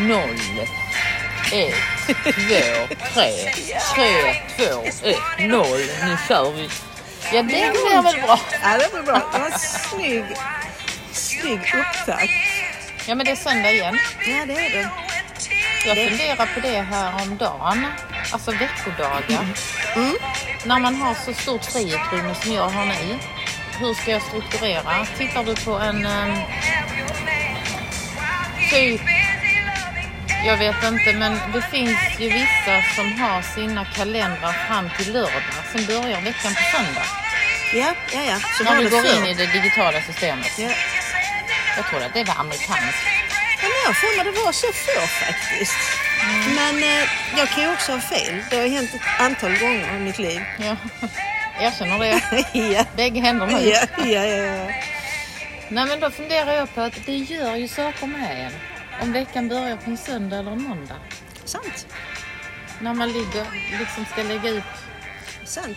0, 1, 2, 3, 3, 2, 1, 0. Nu kör vi. Ja, det blir väl bra. Ja, det blir bra. Det var en snygg upptakt. Ja, men det är söndag igen. Ja, det är det. Jag funderar på det här om dagen. Alltså veckodagar. Mm. När man har så stort friutrymme som jag har nu. Hur ska jag strukturera? Tittar du på en... typ... Jag vet inte, men det finns ju vissa som har sina kalendrar fram till lördag. Sen börjar veckan på söndag. Ja. Så när du går in i det digitala systemet. Ja. Jag tror att det var amerikanskt. Ja, men jag får det var så förr faktiskt. Mm. Men jag kan ju också ha fel. Det har hänt ett antal gånger i mitt liv. Ja, jag känner det. Ja. Bägge händer nu. Ja. Nej, men då funderar jag på att det gör ju saker med en. Om veckan börjar på en söndag eller en måndag. Sant. När man liksom ska lägga ut. Sant.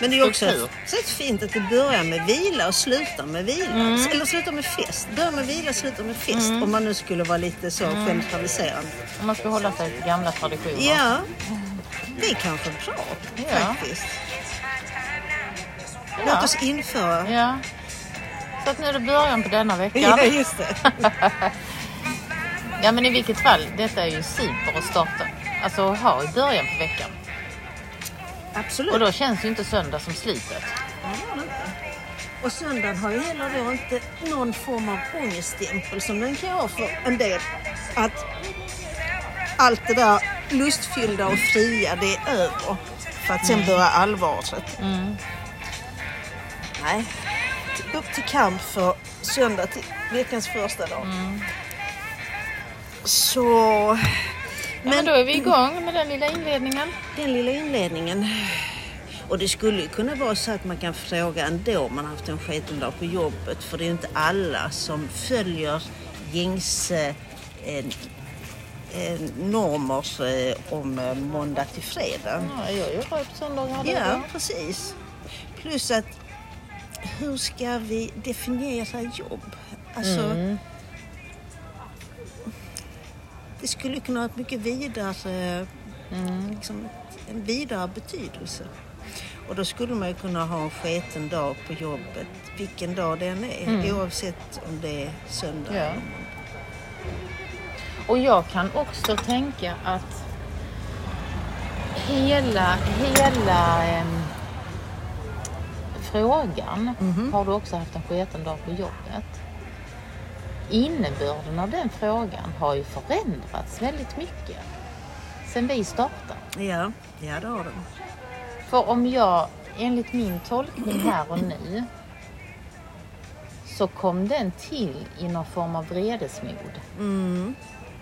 Men det är också så fint att det börjar med vila och slutar med vila. Mm. Eller slutar med fest. Börjar med vila och slutar med fest. Om man nu skulle vara lite så självtraviserande. Om man ska hålla sig till gamla traditioner. Ja. Det är kanske bra faktiskt. Ja. Låt oss införa. Ja. Så att nu är det början på denna veckan. Ja, just det. Ja, men i vilket fall, detta är ju super att starta. Alltså att ha i början på veckan. Absolut. Och då känns ju inte söndag som slitet. Ja, det var inte. Och söndagen har ju heller då inte någon form av ångeststämpel som den kan ha för en del. Att allt det där lustfyllda och fria, det är över. För att sen börja allvaret. Mm. Nej. Upp till kamp för söndag till veckans första dag. Mm. Så... Men då är vi igång med den lilla inledningen. Och det skulle ju kunna vara så att man kan fråga ändå om man har haft en sketen dag på jobbet. För det är ju inte alla som följer gängse normer om måndag till fredag. Ja, jag jobbar på söndagar. Ja, precis. Plus att hur ska vi definiera jobb? Alltså... Det skulle kunna ha ett mycket vidare, liksom, en vidare betydelse. Och då skulle man ju kunna ha en sketen dag på jobbet, vilken dag den är, oavsett om det är söndag. Ja. Och jag kan också tänka att hela frågan, har du också haft en sketen dag på jobbet? Innebörden av den frågan har ju förändrats väldigt mycket sen vi startade. Ja, det har den. För om jag, enligt min tolkning här och nu, så kom den till i någon form av vredesmod. Mm.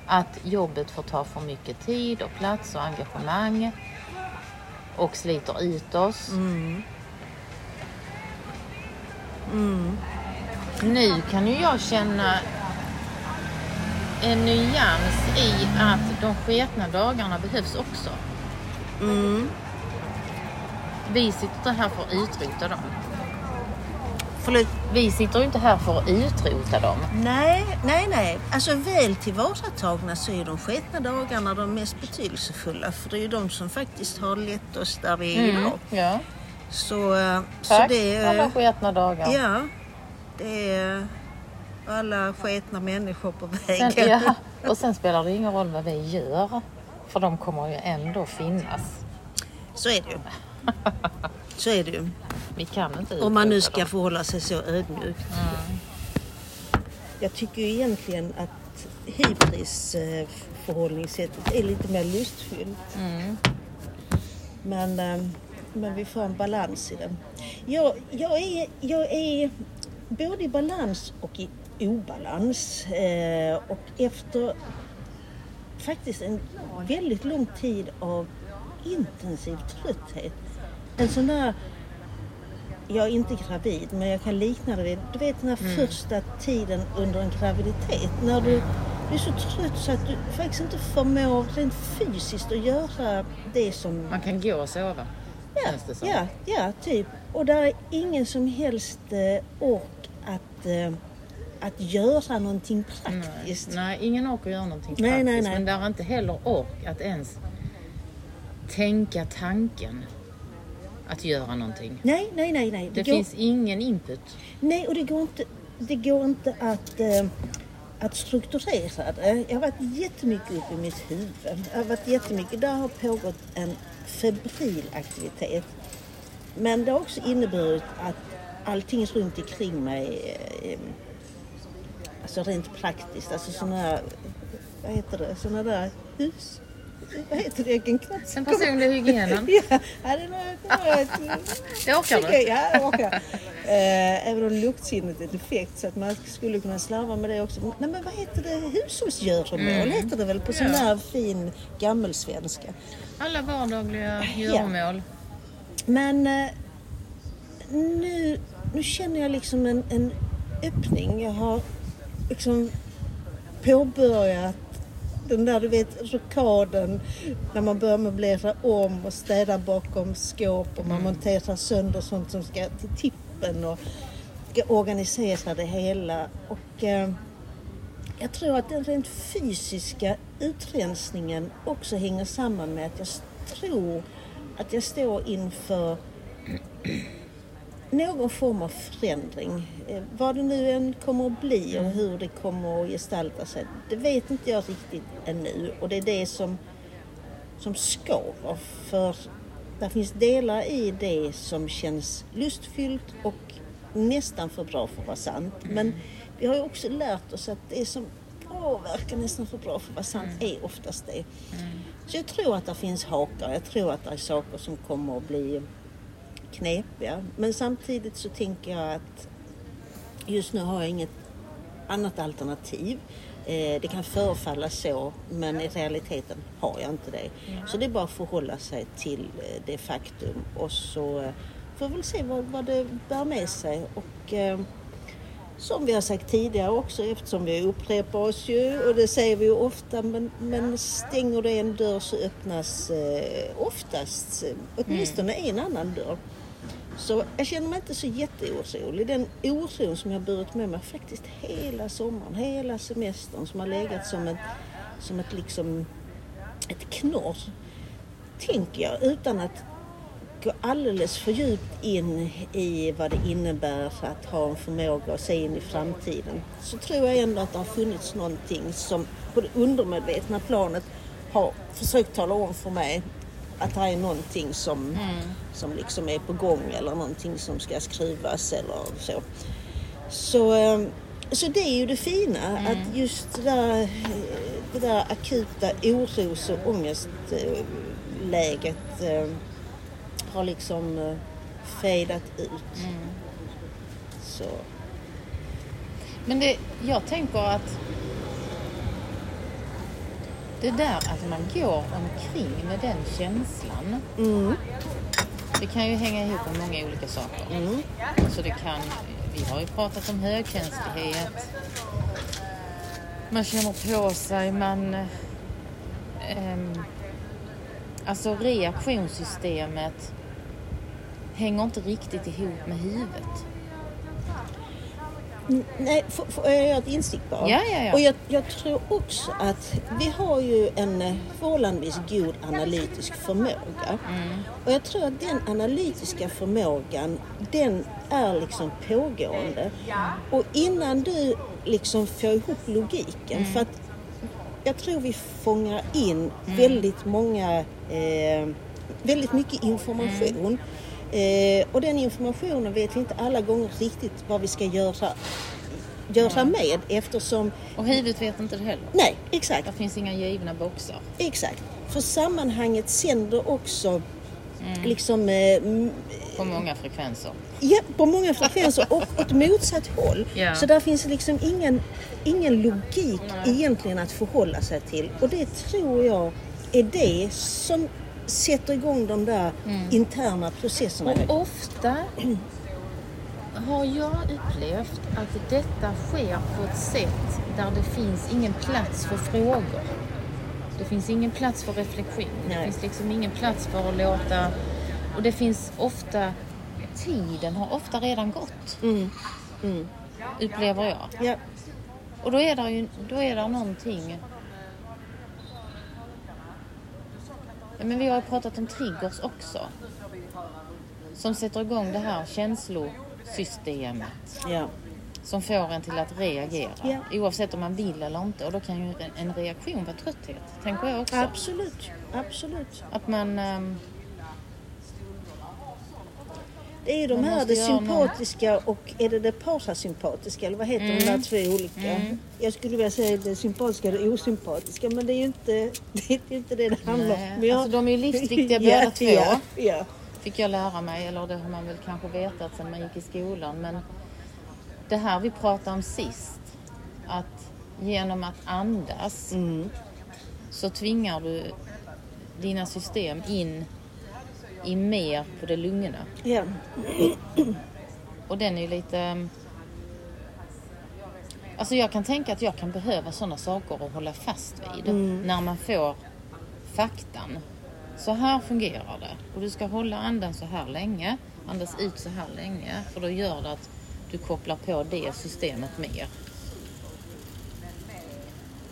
Att jobbet får ta för mycket tid och plats och engagemang och sliter ut oss. Nu kan ju jag känna en nyans i att de sketna dagarna behövs också. Vi sitter här för att utrota dem. Förlåt, vi sitter ju inte här för att utrota dem. Nej. Alltså väl tillvaratagna så är de sketna dagarna de mest betydelsefulla. För det är ju de som faktiskt har lett oss där vi är idag. Ja. Så det är... alla sketna dagar. Ja. Det är alla sketna människor på vägen. Och sen spelar det ingen roll vad vi gör. För de kommer ju ändå finnas. Så är det ju. Vi kan inte om man nu ska förhålla sig så ödmjukt. Jag tycker ju egentligen att hybrisförhållningssättet är lite mer lustfyllt. Men vi får en balans i den. Jag är både i balans och i obalans. Och efter faktiskt en väldigt lång tid av intensiv trötthet. En sån där, jag är inte gravid, men jag kan likna det vid, du vet den här första tiden under en graviditet. När du är så trött så att du faktiskt inte förmår rent fysiskt att göra det som... Man kan gå och sova. Ja, typ. Och där är ingen som helst ork att att göra någonting praktiskt. Nej, ingen orkar göra någonting praktiskt. Nej. Men där är inte heller ork att ens tänka tanken att göra någonting. Nej. Det finns ingen input. Nej, och det går inte att... att strukturera det. Jag har varit jättemycket uppe i mitt huvud. Där har pågått en febril aktivitet. Men det har också inneburit att allting runt omkring mig, alltså rent praktiskt, alltså sådana, vad heter det, sådana där hus. Vad heter det? Jag kan knappt. Den personliga hygienen. Det orkar du. Ja, jag orkar. Även om luktsinnet är defekt så att man skulle kunna slarva med det också. Nej, men vad heter det? Hushållsgöromål heter det väl på sån här fin gammelsvenska. Alla vardagliga göromål. Men nu känner jag liksom en öppning. Jag har liksom påbörjat den där, du vet, rokaden när man börjar möblera om och städa bakom skåp och man monterar sönder sånt som ska till tippen och ska organisera det hela. Och jag tror att den rent fysiska utrensningen också hänger samman med att jag tror att jag står inför någon form av förändring. Vad det nu än kommer att bli och hur det kommer att gestalta sig, det vet inte jag riktigt ännu. Och det är det som skaver. För det finns delar i det som känns lustfyllt och nästan för bra för att vara sant. Men vi har ju också lärt oss att det som verkar nästan för bra för att vara sant är oftast det. Så jag tror att det finns hakar. Jag tror att det är saker som kommer att bli knepiga. Men samtidigt så tänker jag att just nu har jag inget annat alternativ. Det kan förfalla så, men i realiteten har jag inte det. Så det är bara att förhålla sig till det faktum och så får vi väl se vad det bär med sig. Och som vi har sagt tidigare också, eftersom vi upprepar oss ju, och det säger vi ju ofta, men stänger det en dörr så öppnas oftast åtminstone en annan dörr. Så jag känner mig inte så jätteorolig. Den oron som jag burit med mig faktiskt hela sommaren, hela semestern, som har legat som ett liksom ett knorr, tänker jag, utan att gå alldeles för djupt in i vad det innebär för att ha en förmåga att se in i framtiden, så tror jag ändå att det har funnits någonting som på det undermedvetna planet har försökt tala om för mig att det är någonting som liksom är på gång, eller någonting som ska skrivas eller så. Så det är ju det fina, att just det där akuta oros- och ångestläget har liksom fejdat ut. Så. Men jag tänker att det där att man går omkring med den känslan, det kan ju hänga ihop med många olika saker. Så det kan, vi har ju pratat om högkänslighet, man känner på sig, man alltså reaktionssystemet hänger inte riktigt ihop med huvudet. Nej, får jag göra ett insikt bara? Ja. Och jag tror också att vi har ju en förhållandevis god analytisk förmåga. Och jag tror att den analytiska förmågan, den är liksom pågående. Och innan du liksom får ihop logiken, för att jag tror vi fångar in väldigt mycket information. Och den informationen vet vi inte alla gånger riktigt vad vi ska göra med, eftersom... Och huvudet vet inte det heller. Nej, exakt. Det finns inga givna boxar. Exakt. För sammanhanget sänder också liksom... på många frekvenser. Ja, på många frekvenser och åt motsatt håll. Ja. Så där finns liksom ingen logik egentligen att förhålla sig till. Och det tror jag är det som... sätter igång de där interna processerna. Och ofta har jag upplevt att detta sker på ett sätt där det finns ingen plats för frågor. Det finns ingen plats för reflektion. Nej. Det finns liksom ingen plats för att låta... Och det finns ofta... Tiden har ofta redan gått. upplever jag. Ja. Och då är det ju, då är det någonting. Men vi har pratat om triggers också. Som sätter igång det här känslosystemet. Ja. Som får en till att reagera. Ja. Oavsett om man vill eller inte. Och då kan ju en reaktion vara trötthet. Tänker jag också. Absolut. Absolut. Att man... det är de här, det sympatiska och är det parasympatiska, eller vad heter de där två olika? Mm. Jag skulle vilja säga det sympatiska och det osympatiska, men det är ju inte det det handlar om. Jag... alltså de är ju livsviktiga båda två. Ja, ja. Fick jag lära mig, eller det har man väl kanske vetat sedan man gick i skolan, men det här vi pratade om sist, att genom att andas så tvingar du dina system in i mer på det lungorna. Ja. Och den är ju lite... alltså jag kan tänka att jag kan behöva sådana saker att hålla fast vid. När man får faktan. Så här fungerar det. Och du ska hålla andan så här länge. Andas ut så här länge. För då gör det att du kopplar på det systemet mer.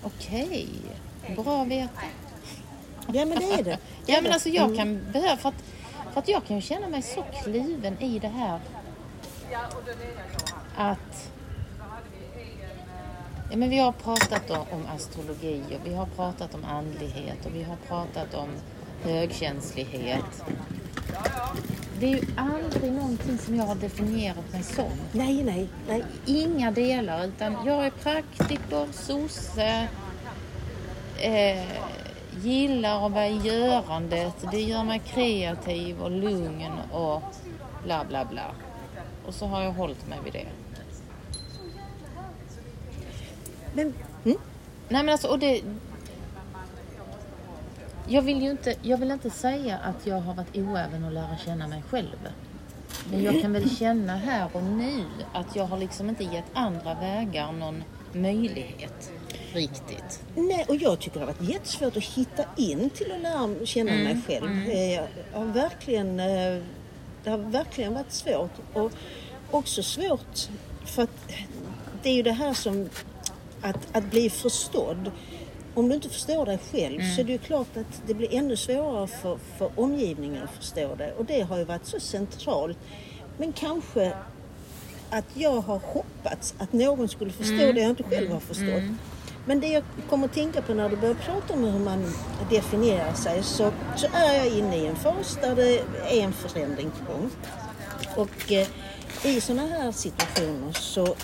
Okej. Bra att veta. Ja, men det är det. Ja, men alltså jag kan behöva... För att jag kan känna mig så kliven i det här att... ja, men vi har pratat om astrologi och vi har pratat om andlighet och vi har pratat om högkänslighet. Det är ju aldrig någonting som jag har definierat mig som. Nej. Inga delar, utan jag är praktiker, sosse, gillar att vara i görandet. Det gör mig kreativ och lugn och bla bla bla. Och så har jag hållit mig vid det. Men, nej men alltså, och det... Jag vill inte säga att jag har varit oäven att lära känna mig själv. Men jag kan väl känna här och nu att jag har liksom inte gett andra vägar någon möjlighet. Riktigt. Nej, och jag tycker det har varit jättesvårt att hitta in till att lära känna mig själv. Det har verkligen varit svårt. Och också svårt för att det är ju det här som att bli förstådd. Om du inte förstår dig själv så är det ju klart att det blir ännu svårare för omgivningen att förstå dig. Och det har ju varit så centralt. Men kanske att jag har hoppats att någon skulle förstå det jag inte själv har förstått. Men det jag kommer att tänka på när du börjar prata om hur man definierar sig, så är jag inne i en fas där det är en förändring på gång. Och i sådana här situationer så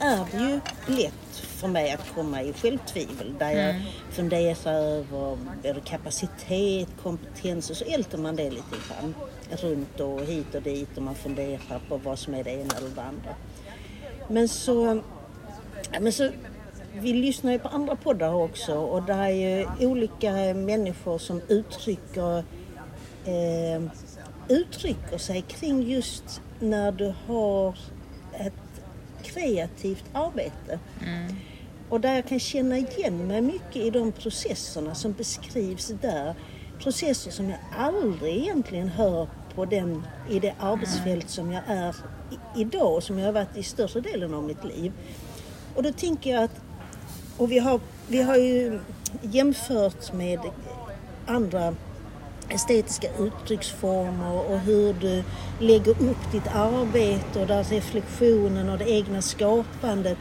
är det ju lätt för mig att komma i självtvivel. Där jag funderar över kapacitet, kompetens, och så älter man det lite grann runt och hit och dit, och man funderar på vad som är det ena eller det andra. Men så vi lyssnar ju på andra poddar också, och där är ju olika människor som uttrycker sig kring just när du har ett kreativt arbete. Och där jag kan känna igen mig mycket i de processerna som beskrivs där. Processer som jag aldrig egentligen hör på i det arbetsfält som jag är idag och som jag har varit i största delen av mitt liv. Och då tänker jag att, och vi har ju jämfört med andra estetiska uttrycksformer och hur du lägger upp ditt arbete, och där reflektionen och det egna skapandet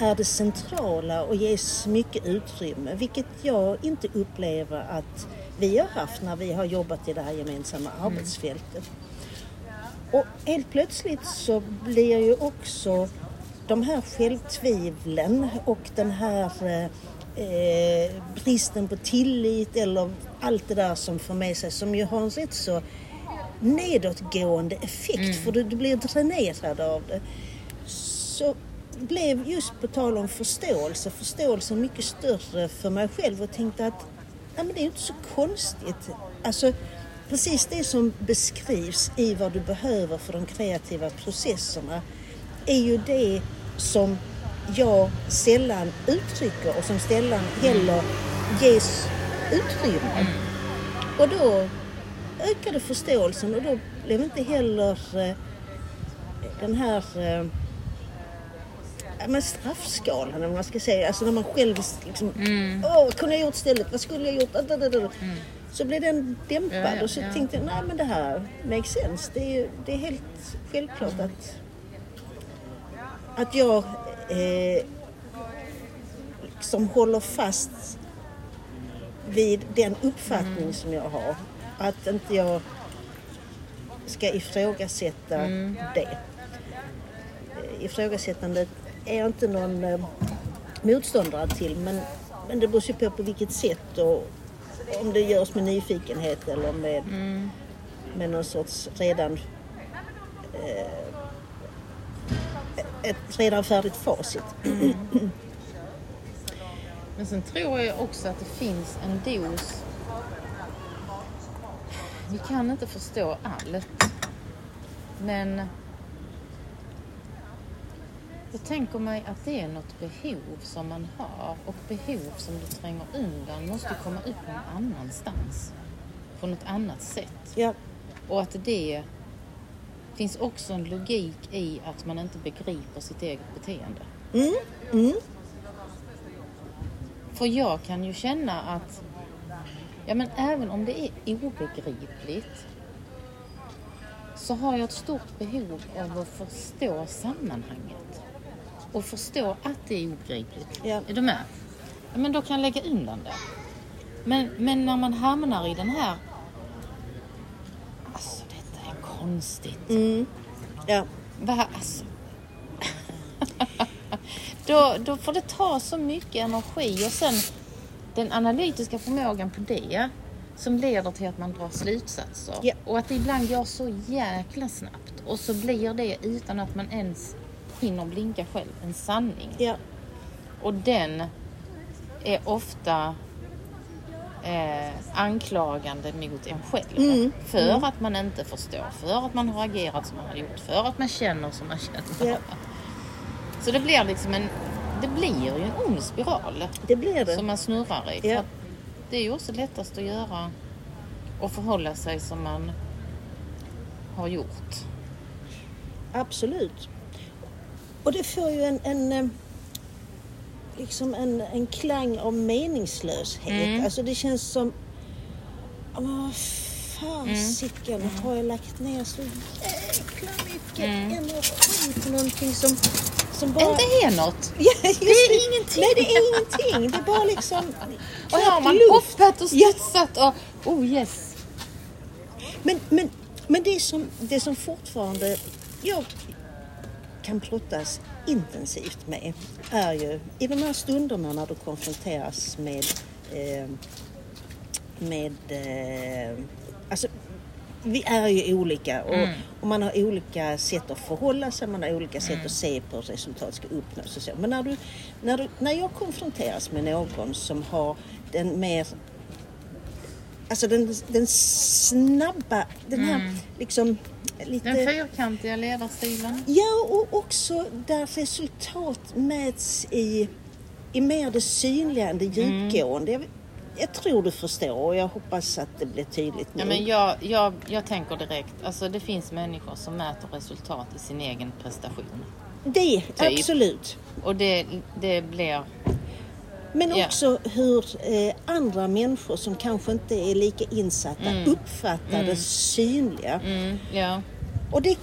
är det centrala och ges mycket utrymme. Vilket jag inte upplever att vi har haft när vi har jobbat i det här gemensamma arbetsfältet. Och helt plötsligt så blir ju också de här självtvivlen och den här bristen på tillit, eller allt det där som får med sig, som ju har en rätt så nedåtgående effekt, för du blir dränerad av det. Så blev just på tal om förståelse mycket större för mig själv, och tänkte att nej, men det är inte så konstigt. Alltså precis det som beskrivs i vad du behöver för de kreativa processerna är ju det som jag sällan uttrycker och som sällan heller ges utrymme. Och då ökade förståelsen, och då blev inte heller den här men straffskalan om man ska säga, alltså när man själv liksom, vad kunde jag gjort istället, vad skulle jag gjort, så blev den dämpad och så tänkte jag, nej men det här makes sense, det är helt självklart att jag liksom håller fast vid den uppfattning som jag har, att inte jag ska ifrågasätta det. Ifrågasättandet är inte någon motståndare till, men det beror ju på vilket sätt och om det görs med nyfikenhet eller med någon sorts redan färdigt facit. Men sen tror jag också att det finns en dos. Vi kan inte förstå allt, men jag tänker mig att det är något behov som man har, och behov som du tränger undan måste komma upp någon annanstans, på något annat sätt. Ja. Och att det finns också en logik i att man inte begriper sitt eget beteende. Mm. Mm. För jag kan ju känna att ja, men även om det är obegripligt så har jag ett stort behov av att förstå sammanhanget. Och förstå att det är obegripligt. Ja. Är du med? Ja, men då kan jag lägga undan det. Men när man hamnar i den här, alltså detta är konstigt. Ja. Va, alltså. då får det ta så mycket energi och sen den analytiska förmågan på det som leder till att man drar slutsatser. Yeah. Och att det ibland går så jäkla snabbt. Och så blir det utan att man ens hinner blinka själv en sanning. Yeah. Och den är ofta anklagande mot en själv. För att man inte förstår. För att man har agerat som man har gjort. För att man känner som man känner. Yeah. Så det blir liksom det blir ju en ond spiral. Det blir det. Som man snurrar i. Ja. Det är ju också lättast att göra och förhålla sig som man har gjort. Absolut. Och det får ju en klang av meningslöshet. Alltså det känns som fasiken har jag lagt ner så jäkla mycket energi på någonting som bara... Inte är något. Ja, det är ingenting. Nej, det är ingenting. Det är bara liksom... Och här har man hoppat och studsat och... Oh yes. Men det som fortfarande jag kan plottas intensivt med är ju i de här stunderna när du konfronteras med alltså, vi är ju olika och man har olika sätt att förhålla sig, man har olika sätt att se på hur resultat ska uppnås och så. Men när jag konfronteras med någon som har den mer, alltså den snabba, den här liksom lite... Den fyrkantiga ledarstilen. Ja, och också där resultat mäts i mer det synliga än det djupgående. Jag tror du förstår och jag hoppas att det blir tydligt nu. Ja, men jag tänker direkt, alltså det finns människor som mäter resultat i sin egen prestation. Det, typ. Absolut. Och det blir... Men också hur andra människor som kanske inte är lika insatta uppfattar det synliga. Ja. Och det,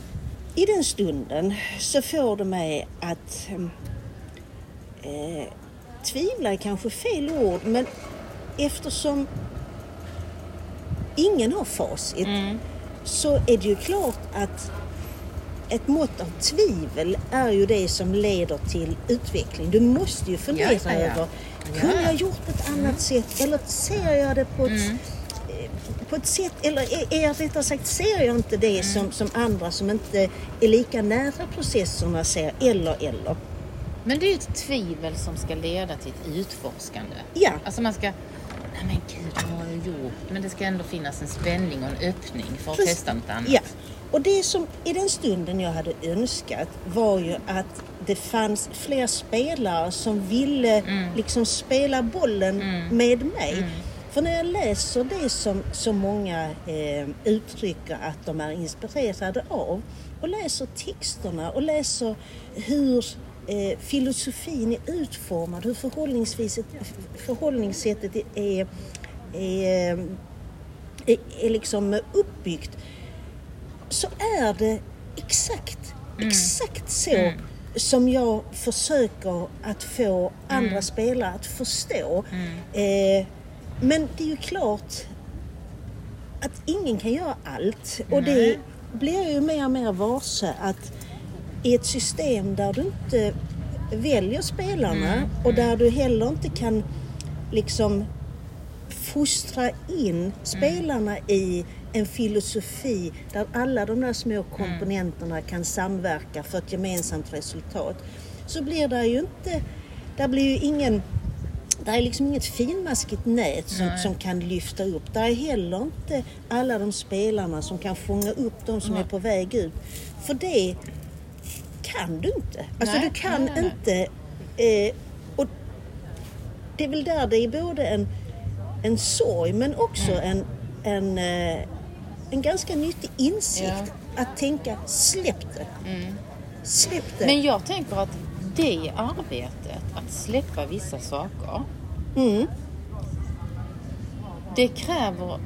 i den stunden så får det mig att tvivla är kanske fel ord, men eftersom ingen har facit så är det ju klart att ett mått av tvivel är ju det som leder till utveckling. Du måste ju fundera över, kunde jag gjort ett annat sätt, eller ser jag det på ett sätt, eller är rättare sagt, ser jag inte det som andra som inte är lika nära processerna ser, eller. Men det är ju ett tvivel som ska leda till ett utforskande. Ja. Alltså man ska... Nej men gud, vad har jag gjort? Men det ska ändå finnas en spänning och en öppning för att testa något annat. Ja. Och det som i den stunden jag hade önskat var ju att det fanns fler spelare som ville liksom spela bollen med mig. För när jag läser det som så många uttrycker att de är inspirerade av och läser texterna och läser hur filosofin är utformad, hur förhållningssättet är liksom uppbyggt, så är det exakt så som jag försöker att få andra spelare att förstå. Men det är ju klart att ingen kan göra allt. Och det blir ju mer och mer varse att i ett system där du inte väljer spelarna och där du heller inte kan liksom fostra in spelarna i en filosofi där alla de där små komponenterna kan samverka för ett gemensamt resultat, så blir det ju inte, där blir ju ingen, det är liksom inget finmaskigt nät som kan lyfta upp. Det är heller inte alla de spelarna som kan fånga upp de som är på väg ut. För det kan du inte. Alltså nej, du kan inte. Och det är väl där det är både en sorg men också en ganska nyttig insikt att tänka, släpp det. Släpp det. Men jag tänker att det arbetet att släppa vissa saker det kräver,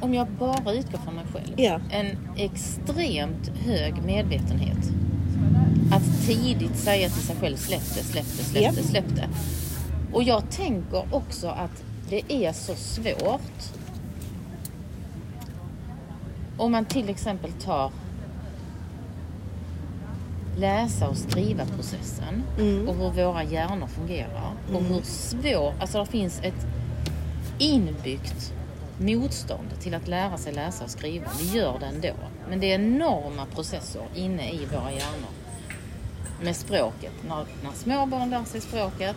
om jag bara utgår från mig själv, en extremt hög medvetenhet att tidigt säga till sig själv släpp det. Och jag tänker också att det är så svårt om man till exempel tar läsa och skriva processen och hur våra hjärnor fungerar och hur svår, alltså det finns ett inbyggt motstånd till att lära sig läsa och skriva. Vi gör det ändå, men det är enorma processer inne i våra hjärnor med språket. När småbarn lär sig språket,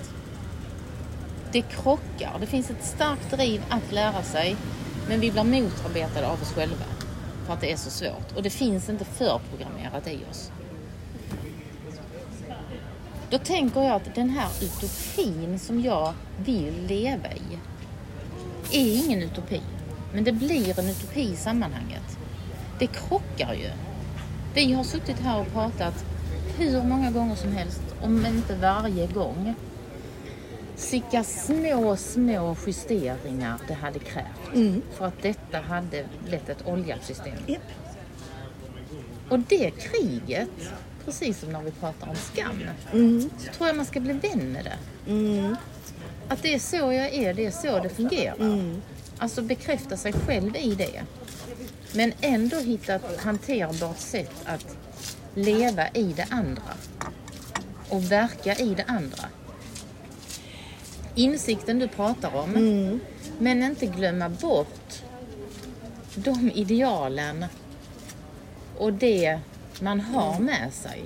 det krockar, det finns ett starkt driv att lära sig, men vi blir motarbetade av oss själva för att det är så svårt och det finns inte förprogrammerat i oss. Då tänker jag att den här utopin som jag vill leva i är ingen utopi. Men det blir en utopi i sammanhanget. Det krockar ju. Vi har suttit här och pratat hur många gånger som helst, om inte varje gång. Vilka små justeringar det hade krävt. För att detta hade blivit ett oljasystem. Yep. Och det kriget, precis som när vi pratar om skam, så tror jag man ska bli vän med det. Att det är så jag är, det är så det fungerar. Alltså bekräfta sig själv i det. Men ändå hitta ett hanterbart sätt att leva i det andra. Och verka i det andra. Insikten du pratar om. Men inte glömma bort de idealen och det man har med sig.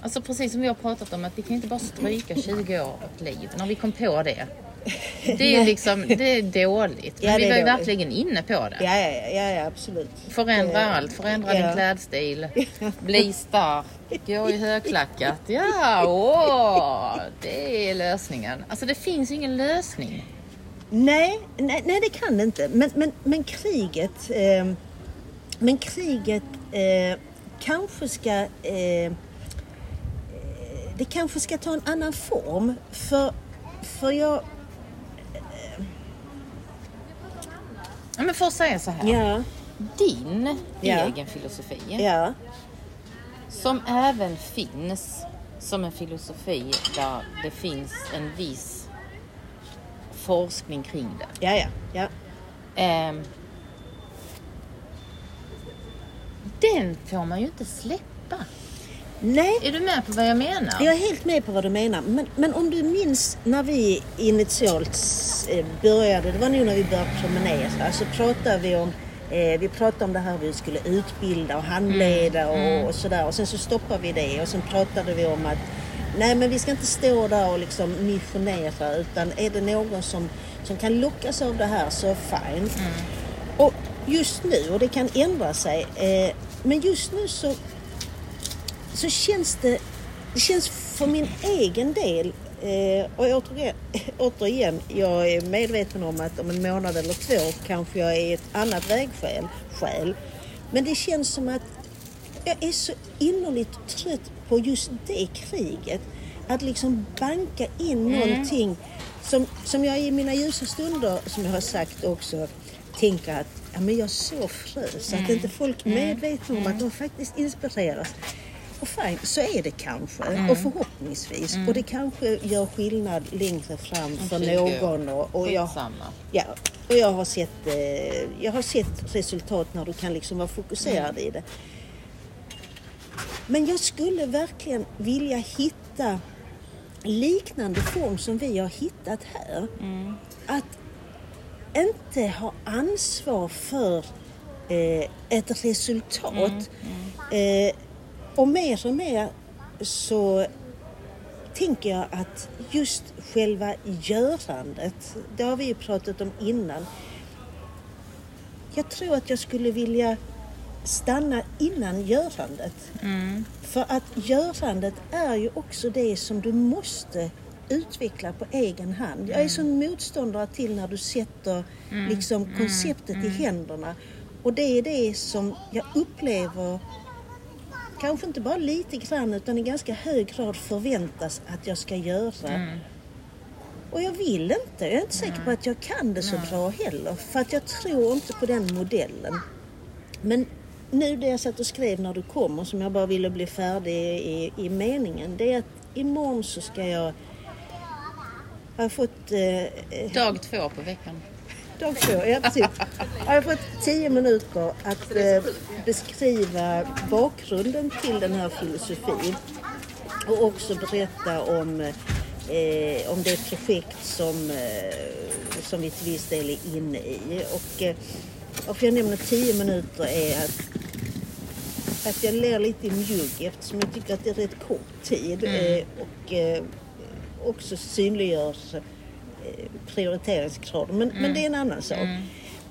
Alltså precis som vi har pratat om, att vi kan inte bara stryka 20 år av liv när vi kom på det. Det är liksom, det är dåligt. Men ja, vi var ju verkligen inne på det. Ja, absolut. Förändra allt, förändra din klädstil, bli stark, gå i högklackat. Ja, det är lösningen. Alltså det finns ingen lösning. Nej, det kan det inte. Men kriget... Men kriget kanske ska det kanske ska ta en annan form, för jag men för att säga så här, din egen filosofi som även finns som en filosofi där det finns en viss forskning kring det. Den får man ju inte släppa. Nej. Är du med på vad jag menar? Jag är helt med på vad du menar. Men om du minns när vi initialt började, det var nog när vi började promenera, så pratade vi om det här vi skulle utbilda och handleda och sådär. Och sen så stoppade vi det och sen pratade vi om att nej, men vi ska inte stå där och liksom missionera, utan är det någon som kan lockas av det här, så fine. Och just nu, och det kan ändra sig, men just nu så känns det känns för min egen del, och återigen, jag är medveten om att om en månad eller 2 kanske jag är ett annat vägskäl. Men det känns som att Jag är så innerligt trött på just det kriget. Att liksom banka in någonting som jag i mina ljusa stunder, som jag har sagt också, tänker att ja, men jag så frös. Att inte folk medvetna om att de faktiskt inspireras. Och fine, så är det kanske, och förhoppningsvis. Och det kanske gör skillnad längre fram för någon. Och jag har sett, resultat när du kan liksom vara fokuserad i det. Men jag skulle verkligen vilja hitta liknande form som vi har hittat här. Att inte ha ansvar för ett resultat. Och mer så tänker jag att just själva görandet, det har vi ju pratat om innan. Jag tror att jag skulle vilja stanna innan görandet. För att görandet är ju också det som du måste utveckla på egen hand. Jag är sån motståndare till när du sätter liksom konceptet i händerna. Och det är det som jag upplever, kanske inte bara lite grann utan i ganska hög grad förväntas att jag ska göra. Och jag vill inte. Jag är inte säker på att jag kan det så bra heller. För att jag tror inte på den modellen. Men nu det jag satt och skrev när du kom och som jag bara ville bli färdig i meningen, det är att imorgon så ska jag har fått dag 2 på veckan. Dag 2, ja precis. Jag har fått 10 minuter att beskriva bakgrunden till den här filosofin och också berätta om det projekt som vi till viss del är inne i. Och för jag nämner 10 minuter är att jag lär lite i mjugg eftersom jag tycker att det är rätt kort tid och också synliggörs prioriteringskrav. Men det är en annan sak.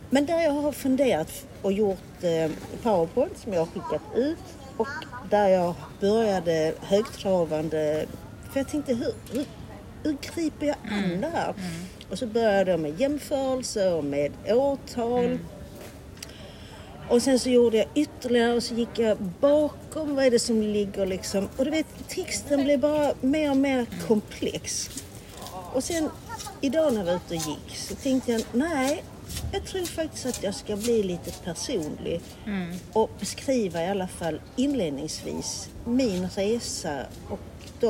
Men där jag har funderat och gjort PowerPoint som jag har skickat ut och där jag började högtravande, för jag tänkte hur griper jag an det här? Och så började jag med jämförelser och med årtal. Och sen så gjorde jag ytterligare och så gick jag bakom. Vad är det som ligger liksom? Och du vet, texten blev bara mer och mer komplex. Och sen idag när jag var ute och gick så tänkte jag, nej, jag tror faktiskt att jag ska bli lite personlig. Och beskriva i alla fall inledningsvis min resa och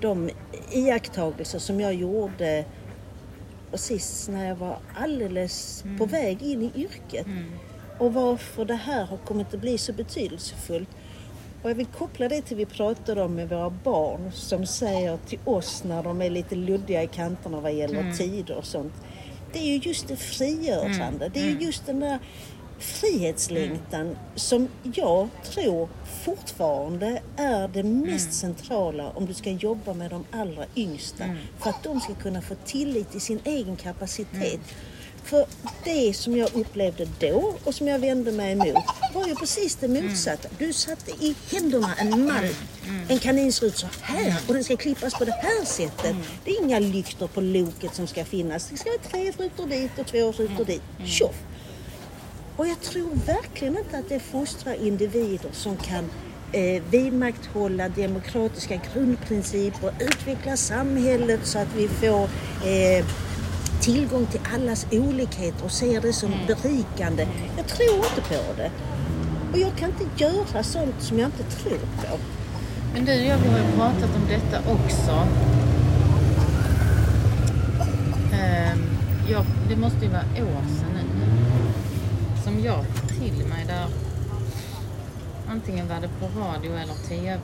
de iakttagelser som jag gjorde precis när jag var alldeles på väg in i yrket. Och varför det här har kommit att bli så betydelsefullt. Och jag vill koppla det till vi pratade om med våra barn som säger till oss när de är lite luddiga i kanterna vad gäller tider och sånt. Det är ju just det frigörande. Det är ju just den där frihetslängtan som jag tror fortfarande är det mest centrala om du ska jobba med de allra yngsta. För att de ska kunna få tillit i sin egen kapacitet. För det som jag upplevde då och som jag vände mig emot var ju precis det motsatta. Du satte i händerna en mall, en kanin ser ut så här och den ska klippas på det här sättet. Det är inga lyktor på loket som ska finnas. Det ska vara 3 rutor dit och 2 rutor dit. Tjoff! Och jag tror verkligen inte att det fostrar individer som kan vidmakthålla demokratiska grundprinciper, utveckla samhället så att vi får tillgång till allas olikheter och ser det som berikande. Jag tror inte på det. Och jag kan inte göra sånt som jag inte tror på. Men du, jag har ju pratat om detta också. Det måste ju vara år sedan nu. Som jag till mig där, antingen var det på radio eller tv,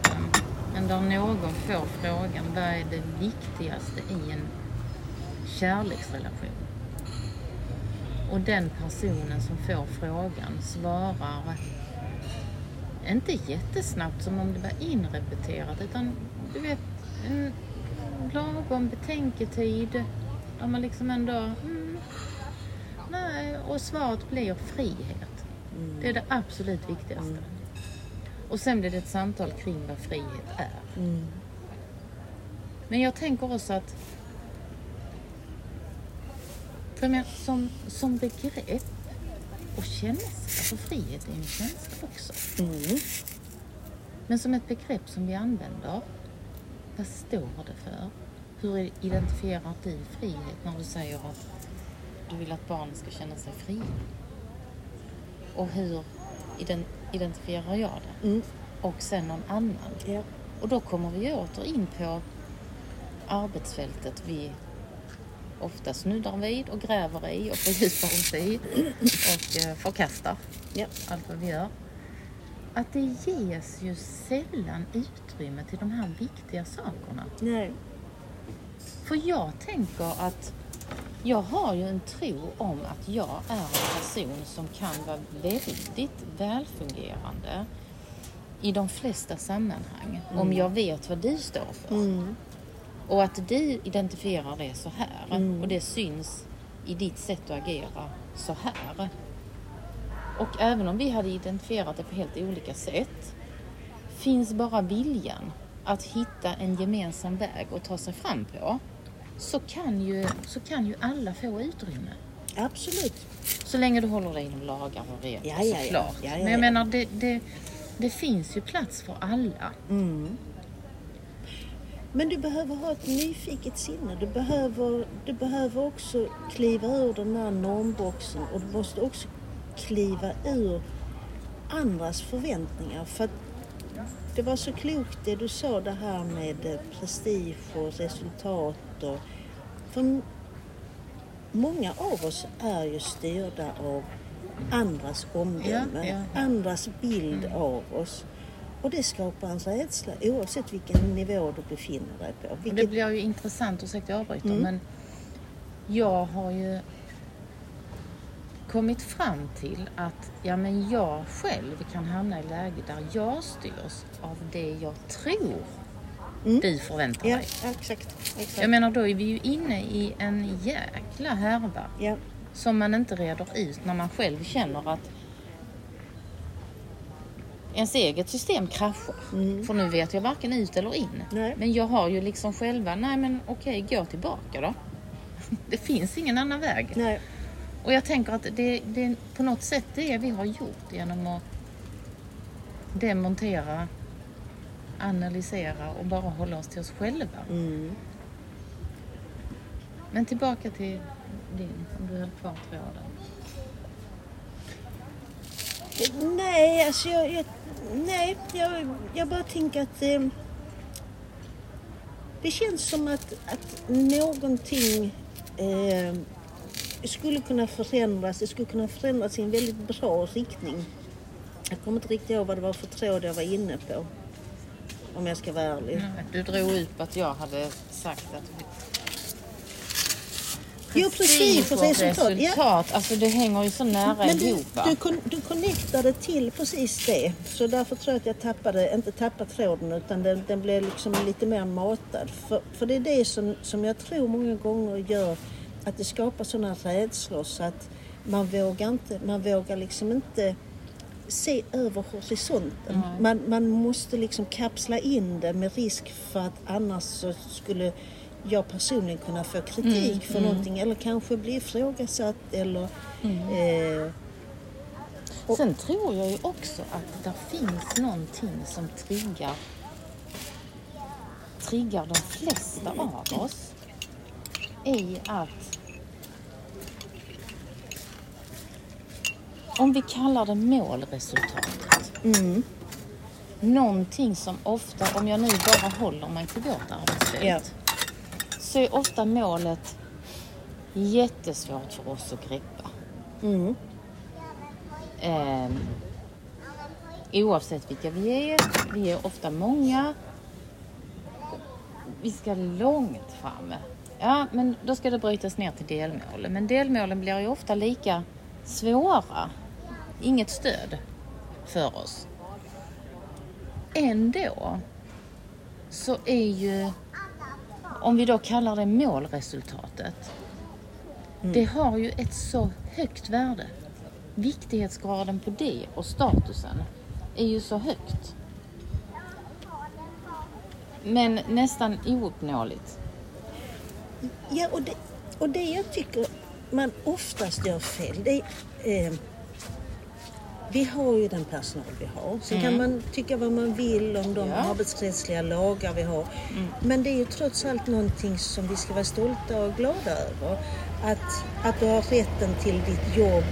men där någon får frågan, vad är det viktigaste i en kärleksrelation? Och den personen som får frågan svarar inte jättesnabbt som om det var inrepeterat, utan du vet, en lagom betänketid där man liksom ändå nej, och svaret blir frihet. Det är det absolut viktigaste. Och sen blir det ett samtal kring vad frihet är. Men jag tänker också att för mig, som begrepp och känsla. För frihet är en känsla också. Mm. Men som ett begrepp som vi använder, vad står det för? Hur identifierar du frihet när du säger att du vill att barnen ska känna sig fria? Och hur identifierar jag det? Mm. Och sen någon annan. Ja. Och då kommer vi åter in på arbetsfältet vi ofta snuddar vid och gräver i och fördjupar oss i och förkastar allt vad vi gör. Att det ges ju sällan utrymme till de här viktiga sakerna. Nej. För jag tänker att jag har ju en tro om att jag är en person som kan vara väldigt välfungerande i de flesta sammanhang. Mm. Om jag vet vad du står för. Mm. Och att du identifierar det så här. Mm. Och det syns i ditt sätt att agera så här. Och även om vi hade identifierat det på helt olika sätt, finns bara viljan att hitta en gemensam väg och ta sig fram på, så kan ju alla få utrymme. Absolut. Så länge du håller dig inom lagar och regler, såklart. Ja. Men jag menar, det finns ju plats för alla. Mm. Men du behöver ha ett nyfiket sinne. Du behöver också kliva ur den här normboxen, och du måste också kliva ur andras förväntningar. För att det var så klokt det du sa, det här med prestige och resultat. Och för många av oss är ju styrda av andras omdöme, andras bild av oss. Och det skapar en rädsla oavsett vilken nivå du befinner dig på. Det blir ju intressant, ursäkta jag avbryter, men jag har ju kommit fram till att jag själv kan hamna i läge där jag styrs av det jag tror du förväntar dig. Ja, exakt. Jag menar, då är vi ju inne i en jäkla härva som man inte reder ut när man själv känner att ens eget system kraschar. Mm. För nu vet jag varken ut eller in. Nej. Men jag har ju liksom själva, gå tillbaka då. Det finns ingen annan väg. Nej. Och jag tänker att det på något sätt det vi har gjort genom att demontera, analysera och bara hålla oss till oss själva. Mm. Men tillbaka till din, om du höll kvar tråden. Nej, alltså jag bara tänker att det känns som att någonting skulle kunna förändras. Det skulle kunna förändras i en väldigt bra riktning. Jag kommer inte riktigt ihåg vad det var för tråd jag var inne på, om jag ska vara ärlig. Nej, du drog upp att jag hade sagt att precis och resultat. Ja. Alltså det hänger ju så nära ihop. Du connectade till precis det. Så därför tror jag att jag inte tappat tråden, utan den blev liksom lite mer matad. För det är det som jag tror många gånger gör att det skapar sådana rädslor så att man vågar liksom inte se över horisonten. Mm. Man måste liksom kapsla in det med risk för att annars så skulle jag personligen kunna få kritik för någonting, eller kanske bli ifrågasatt eller Sen tror jag ju också att det finns någonting som triggar de flesta av oss i att, om vi kallar det målresultatet, någonting som ofta, om jag nu bara håller mig till vårt arbetsfält, så är ofta målet jättesvårt för oss att greppa. Mm. Oavsett vilka vi är ofta många. Vi ska långt framme. Ja, men då ska det brytas ner till delmålen. Men delmålen blir ju ofta lika svåra. Inget stöd för oss. Ändå så är ju, om vi då kallar det målresultatet, det har ju ett så högt värde. Viktighetsgraden på det och statusen är ju så högt. Men nästan ouppnåeligt. Ja, och det jag tycker man oftast gör fel, det är vi har ju den personal vi har. Sen kan man tycka vad man vill om de arbetsrättsliga lagar vi har. Mm. Men det är ju trots allt någonting som vi ska vara stolta och glada över. Att du har rätten till ditt jobb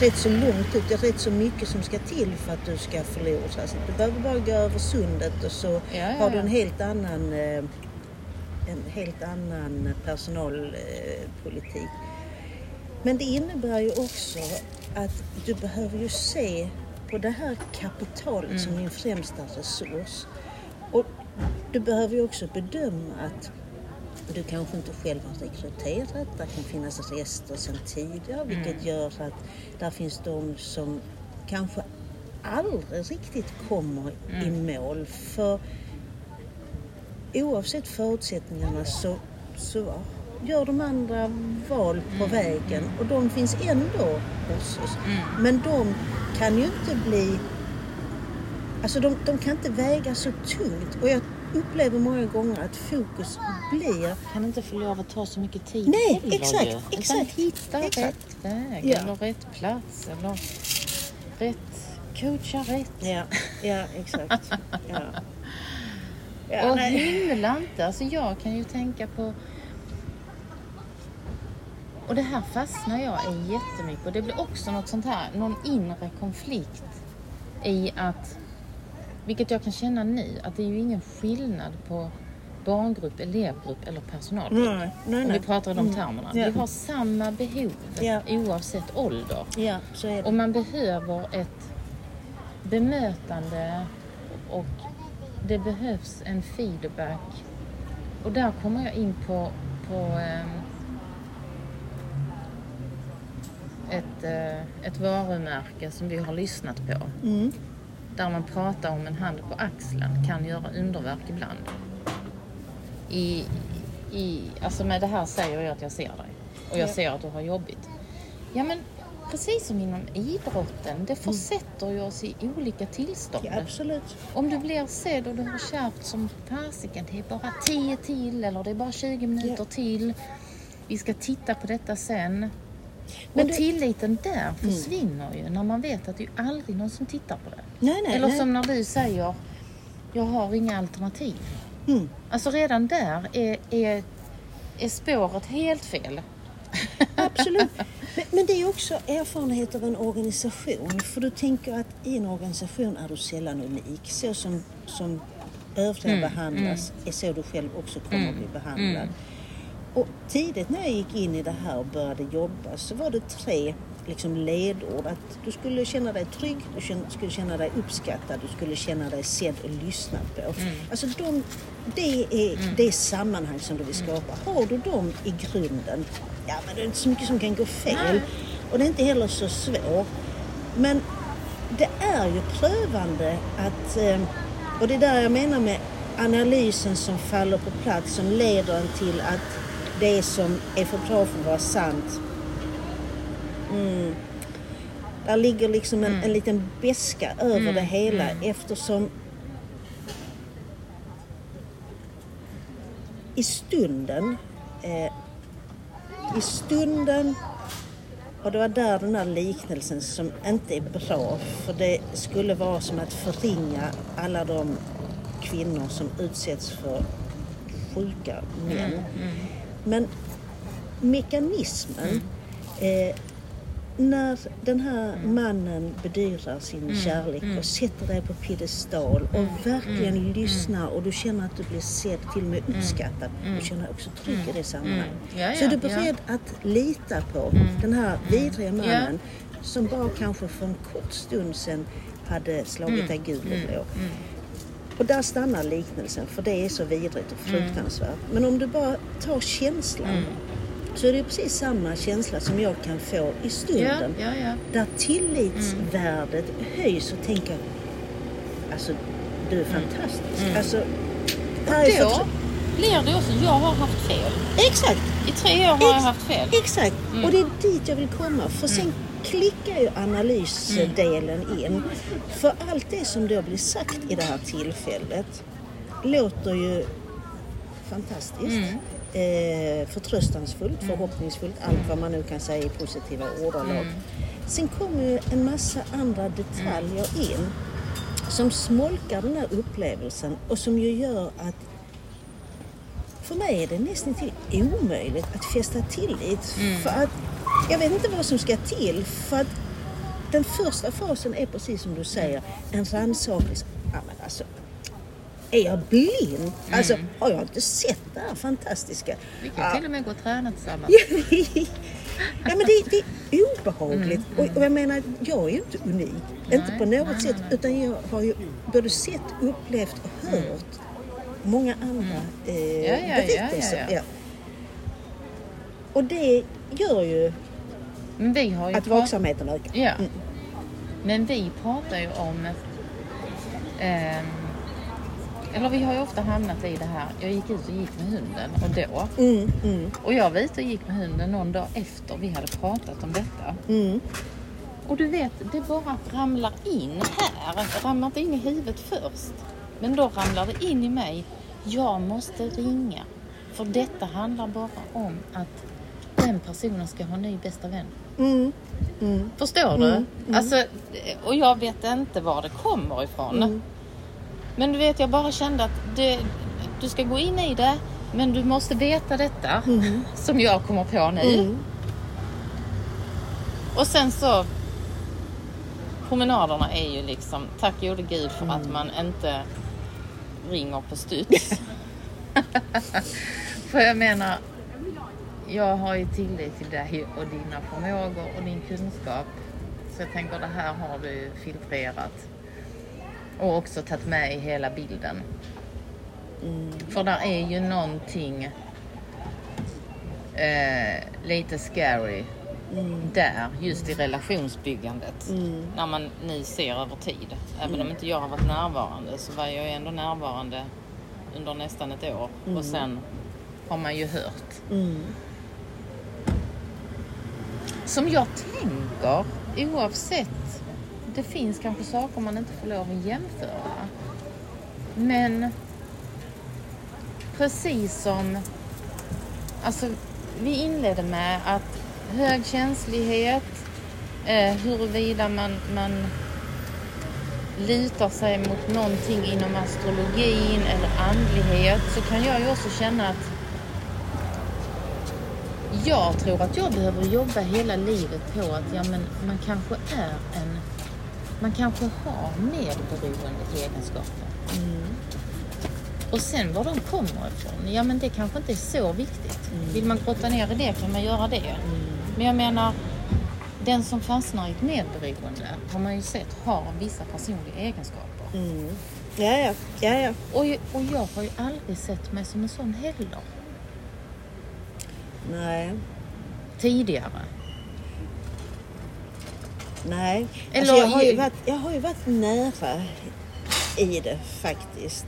rätt så långt ut. Det är rätt så mycket som ska till för att du ska förloras. Du behöver bara gå över sundet och så har du en helt annan... en helt annan personalpolitik. Men det innebär ju också att du behöver ju se på det här kapitalet som din främsta resurs. Och du behöver ju också bedöma att du kanske inte själv har rekryterat. Det kan finnas rester sedan tidigare, vilket gör att där finns de som kanske aldrig riktigt kommer i mål. För oavsett förutsättningarna så gör de andra val på vägen och de finns ändå hos oss. Mm. Men de kan ju inte bli, alltså de kan inte väga så tungt, och jag upplever många gånger att fokus blir... Kan inte få lov att ta så mycket tid. Nej, exakt. Hitta rätt väg eller rätt plats eller rätt coacha rätt. Ja, exakt. Ja. Ja, och himla inte, alltså jag kan ju tänka på, och det här fastnar jag i jättemycket, och det blir också något sånt här, någon inre konflikt i att, vilket jag kan känna nu, att det är ju ingen skillnad på barngrupp, elevgrupp eller personalgrupp. Nej. Om vi pratar om de termerna. Ja. Vi har samma behov oavsett ålder. Ja, så är det. Och man behöver ett bemötande och det behövs en feedback. Och där kommer jag in på ett varumärke som vi har lyssnat på. Mm. Där man pratar om en hand på axeln kan göra underverk ibland. Alltså med det här säger jag att jag ser dig. Och jag ser att du har jobbigt. Ja, men precis som inom idrotten, det försätter ju oss i olika tillstånd. Ja, absolut. Om du blir sedd och du har kärvt som fasiken, det är bara 10 till eller det är bara 20 minuter till. Vi ska titta på detta sen. Men tilliten där försvinner ju när man vet att det är aldrig någon som tittar på det. Nej, eller som när du säger, jag har inga alternativ. Mm. Alltså redan där är spåret helt fel. Absolut. Men det är också erfarenhet av en organisation. För du tänker att i en organisation är du sällan unik. Så som övriga behandlas är så du själv också kommer att bli behandlad. Och tidigt när jag gick in i det här och började jobba så var det 3 liksom ledord. Att du skulle känna dig trygg, du skulle känna dig uppskattad, du skulle känna dig sedd och lyssnad på. Alltså det är sammanhang som du vill skapa. Har du dem i grunden, ja, men det är inte så mycket som kan gå fel. Och det är inte heller så svårt. Men det är ju prövande att... Och det är där jag menar med analysen som faller på plats, som leder en till att det som är för bra för att vara sant. Där ligger liksom en liten beska över det hela, eftersom i stunden, och det var där den här liknelsen som inte är bra, för det skulle vara som att förringa alla de kvinnor som utsätts för sjuka män. Men mekanismen, när den här mannen bedyrar sin kärlek och sätter dig på piedestal och verkligen lyssnar, och du känner att du blir sedd, till och med uppskattad, du känner också trygg i det sammanhanget. Så är du beredd att lita på den här vidriga mannen som bara kanske för en kort stund sedan hade slagit dig gul och blå. Och där stannar liknelsen, för det är så vidrigt och fruktansvärt. Men om du bara tar känslan, så är det precis samma känsla som jag kan få i stunden. Ja. Där tillitsvärdet höjs och tänker, alltså du är fantastisk. Alltså, och då blir det också, jag har haft fel. Exakt. I 3 år har jag haft fel. Exakt. Och det är dit jag vill komma. För sen klickar ju analysdelen in. För allt det som då blir sagt i det här tillfället låter ju fantastiskt. Förtröstansfullt, förhoppningsfullt, allt vad man nu kan säga i positiva ordalag. Sen kommer ju en massa andra detaljer in som smolkar den här upplevelsen och som ju gör att för mig är det nästan till omöjligt att fästa tillit. Mm. För att jag vet inte vad som ska till. För att den första fasen är precis som du säger. En rannsakning. Ja, men alltså, är jag blind? Mm. Alltså, har jag inte sett det här fantastiska? Vi kan till och med gå och träna tillsammans. Ja, men det är obehagligt. Och jag menar, jag är ju inte unik. Nej, inte på något sätt. Nej. Utan jag har ju både sett, upplevt och hört många andra berättelser. Ja. Och det gör ju, att vaksamheten ökar. Ja. Mm. Men vi pratar ju om... eller vi har ju ofta hamnat i det här. Jag gick ut och gick med hunden och då. Och jag var ute och gick med hunden någon dag efter vi hade pratat om detta. Och du vet, det bara ramlar in här. Det ramlar inte in i huvudet först. Men då ramlar det in i mig. Jag måste ringa. För detta handlar bara om att den personen ska ha en ny bästa vän. Förstår du? Alltså, och jag vet inte var det kommer ifrån. Men du vet, jag bara kände att du ska gå in i det, men du måste veta detta som jag kommer på nu. Och sen så, promenaderna är ju liksom, tack gode Gud för att man inte ringer på studs. För jag menar, jag har ju tillit till dig och dina förmågor och din kunskap. Så jag tänker, det här har du filtrerat. Och också tagit med i hela bilden. För där är ju någonting lite scary där, just i relationsbyggandet. När man nu ser över tid. Även om inte jag har varit närvarande, så var jag ändå närvarande under nästan ett år. Och sen har man ju hört. Som jag tänker, oavsett, det finns kanske saker man inte får lov att jämföra. Men precis som, alltså, vi inledde med att hög känslighet, huruvida man lutar sig mot någonting inom astrologin eller andlighet, så kan jag ju också känna att jag tror att jag behöver jobba hela livet på att man kanske är en... Man kanske har medberoende egenskaper. Och sen var de kommer ifrån. Ja, men det kanske inte är så viktigt. Vill man grotta ner i det kan man göra det. Men jag menar, den som fastnar i ett medberoende har man ju sett har vissa personliga egenskaper. Ja. Och jag har ju aldrig sett mig som en sån heller. Nej. Tidigare. Nej, alltså, jag har ju varit nära i det faktiskt.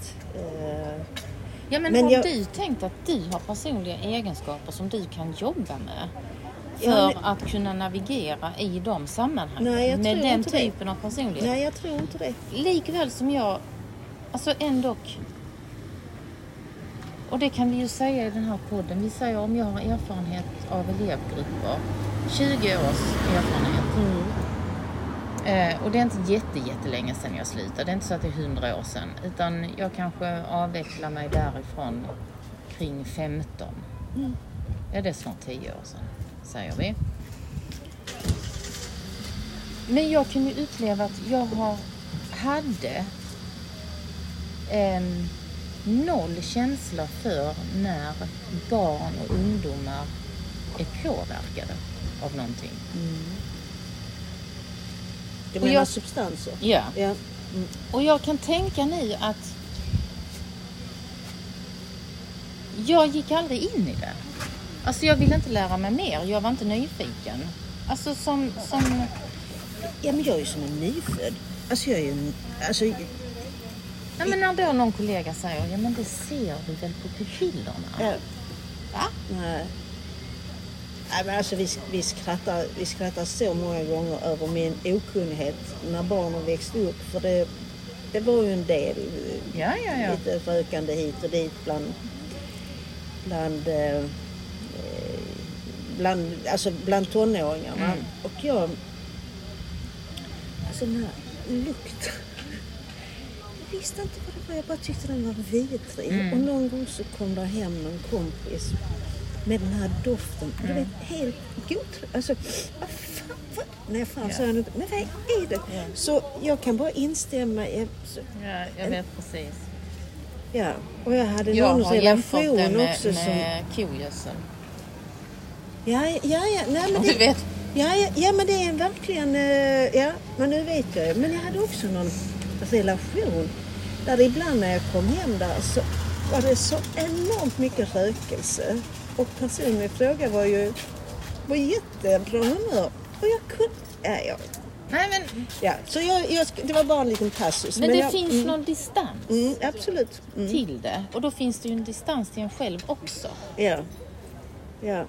Ja, men har du tänkt att du har personliga egenskaper som du kan jobba med för att kunna navigera i de sammanhangen? Nej, jag tror med den typen av personlighet? Nej, jag tror inte det. Likväl som jag, alltså ändå, och det kan vi ju säga i den här podden, vi säger om jag har erfarenhet av elevgrupper, 20 års erfarenhet. Och det är inte jättelänge sedan jag slutade. Det är inte så att det är 100 år sedan. Utan jag kanske avvecklar mig därifrån kring 15. Ja, det är snart 10 år sedan, säger vi. Men jag kan ju uppleva att jag hade noll känsla för när barn och ungdomar är påverkade av någonting. Du menar substanser? Ja. Yeah. Och jag kan tänka nu att jag gick aldrig in i det. Alltså jag ville inte lära mig mer. Jag var inte nyfiken. Alltså Ja, men jag är ju som en nyfödd. Alltså jag är ju... Nej, men när då någon kollega säger, ja men det ser du väl på pupillerna. Ja. Va? Nej. Nej, men alltså, vi skrattar så många gånger över min okunnighet när barnen växte upp. För det var ju en del lite rökande hit och dit bland tonåringarna. Och jag Alltså den här lukten. Jag visste inte vad det var, jag bara tyckte den var vidrig. Mm. Och någon gång så kom där hem en kompis med den här doften. Mm. Du vet, helt god. Alltså, vad fan, vad? Nej, fan sa jag inte. Men vad är det? Yeah. Så jag kan bara instämma. Jag vet precis. Ja, och jag hade någon relation också med kogödsel. Ja. Nej, men det, du vet. Ja, men det är verkligen... Ja, men nu vet jag. Men jag hade också någon relation. Där ibland när jag kom hem där så var det så enormt mycket rökelse. Och personen i fråga var jättebra humör. Och jag kunde... Ja. Nej, men... Ja, så det var bara en liten passus. Men det finns någon distans. Mm, absolut. Mm. Till det. Och då finns det ju en distans till en själv också. Ja. Jävla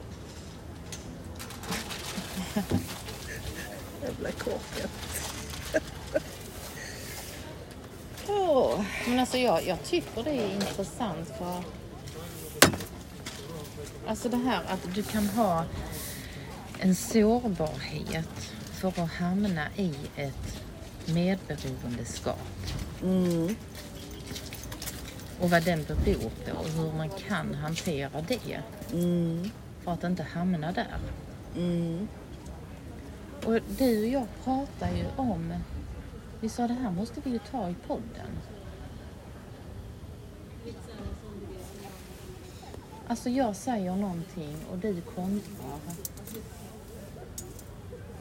korkat. Men alltså jag tycker det är intressant för... Alltså det här att du kan ha en sårbarhet för att hamna i ett medberoendeskap. Mm. Och vad den beror på och hur man kan hantera det. Mm. För att inte hamna där. Mm. Och du och jag pratar ju om... Vi sa det här måste vi ju ta i podden. Alltså jag säger någonting och du kontrar.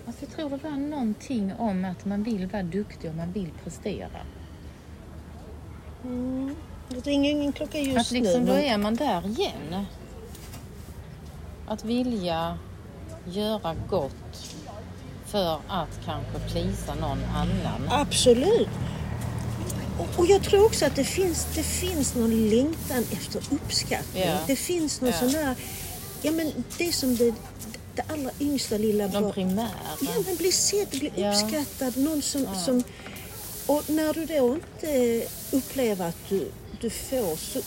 Alltså jag tror det var någonting om att man vill vara duktig och man vill prestera. Mm. Det ringer ingen klocka just nu. Att liksom då är man där igen. Att vilja göra gott för att kanske plisa någon annan. Absolut. Och jag tror också att det finns någon längtan efter uppskattning. Yeah. Det finns någon sån där... Ja, men det som det allra yngsta lilla... De primära. Ja, men bli sedd, bli uppskattad. Någon som... Och när du då inte upplever att du får så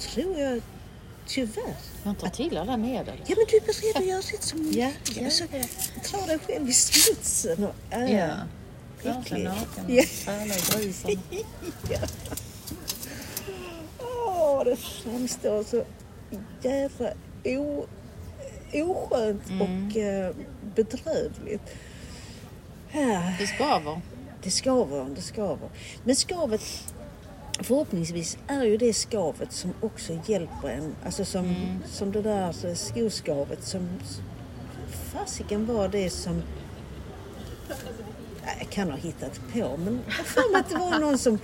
tror jag... Tyvärr. Man tar till alla medel. Ja, men du är beredd att göra sitt så mycket. Ja. Ta dig själv i smutsen. Ja. Äcklig. Ja. Det framstår så jävla oskönt och bedrövligt. Det skaver. Det skaver. Men skavet... Förhoppningsvis är ju det skavet som också hjälper en. Alltså som det där skoskavet som fasiken var det som jag kan ha hittat på. Men jag tror att det var någon som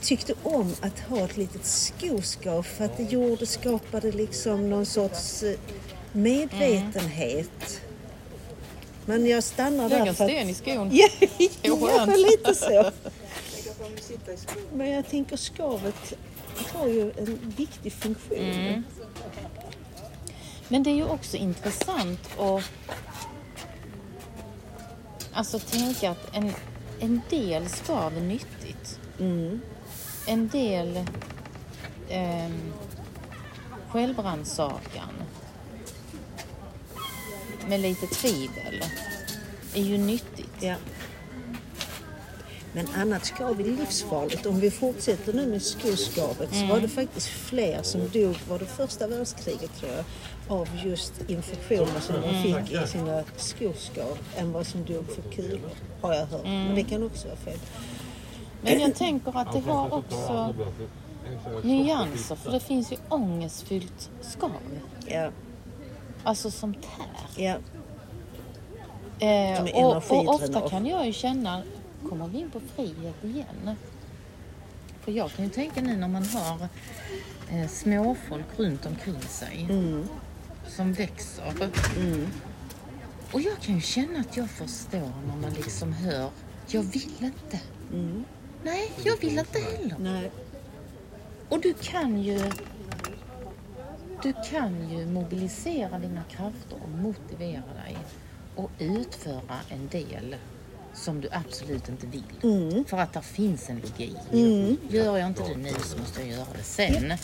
tyckte om att ha ett litet skoskav för att det skapade liksom någon sorts medvetenhet. Men jag stannar där för att... Lägger sten i skon. Ja, lite så. Men jag tänker skavet har ju en viktig funktion. Mm. Men det är ju också intressant att alltså tänka att en del skav är nyttigt. Mm. En del självrannsakan med lite tvivel är ju nyttigt. Ja. Men annat skav är livsfarligt. Om vi fortsätter nu med skoskavet så var det faktiskt fler som dog var det första världskriget tror jag av just infektioner som de fick i sina skoskav än vad som dog för kulor har jag hört. Men det kan också vara fel. Men jag tänker att det har också nyanser för det finns ju ångestfyllt skav. Ja. Alltså som tär. Ja. Och ofta kan jag ju känna kommer vi in på frihet igen. För jag kan ju tänka nu när man har småfolk runt omkring sig som växer. Mm. Och jag kan ju känna att jag förstår när man liksom hör jag vill inte. Mm. Nej, jag vill inte heller. Nej. Och du kan ju mobilisera dina krafter och motivera dig och utföra en del som du absolut inte vill. Mm. För att där finns en logik. Mm. Gör jag inte det nu så måste jag göra det sen. Yep.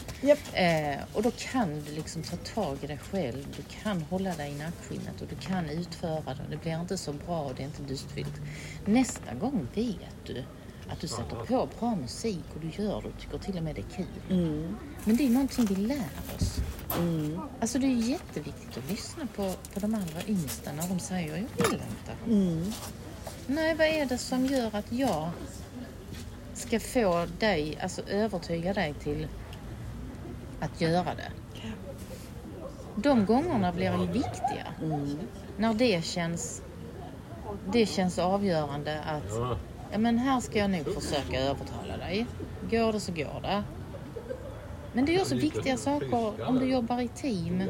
Yep. Och då kan du liksom ta tag i dig själv. Du kan hålla dig i nackskinnet och du kan utföra det. Det blir inte så bra och det är inte lustfyllt. Nästa gång vet du att du sätter på bra musik och du gör det och tycker till och med det är kul. Mm. Men det är någonting vi lär oss. Mm. Alltså det är jätteviktigt att lyssna på de andra yngsta när de säger jag vill inte. Mm. Nej, vad är det som gör att jag ska få dig, alltså övertyga dig till att göra det? De gångerna blir ju viktiga. Mm. När det känns avgörande att ja, men här ska jag nog försöka övertala dig. Går det så går det. Men det är också viktiga saker om du jobbar i team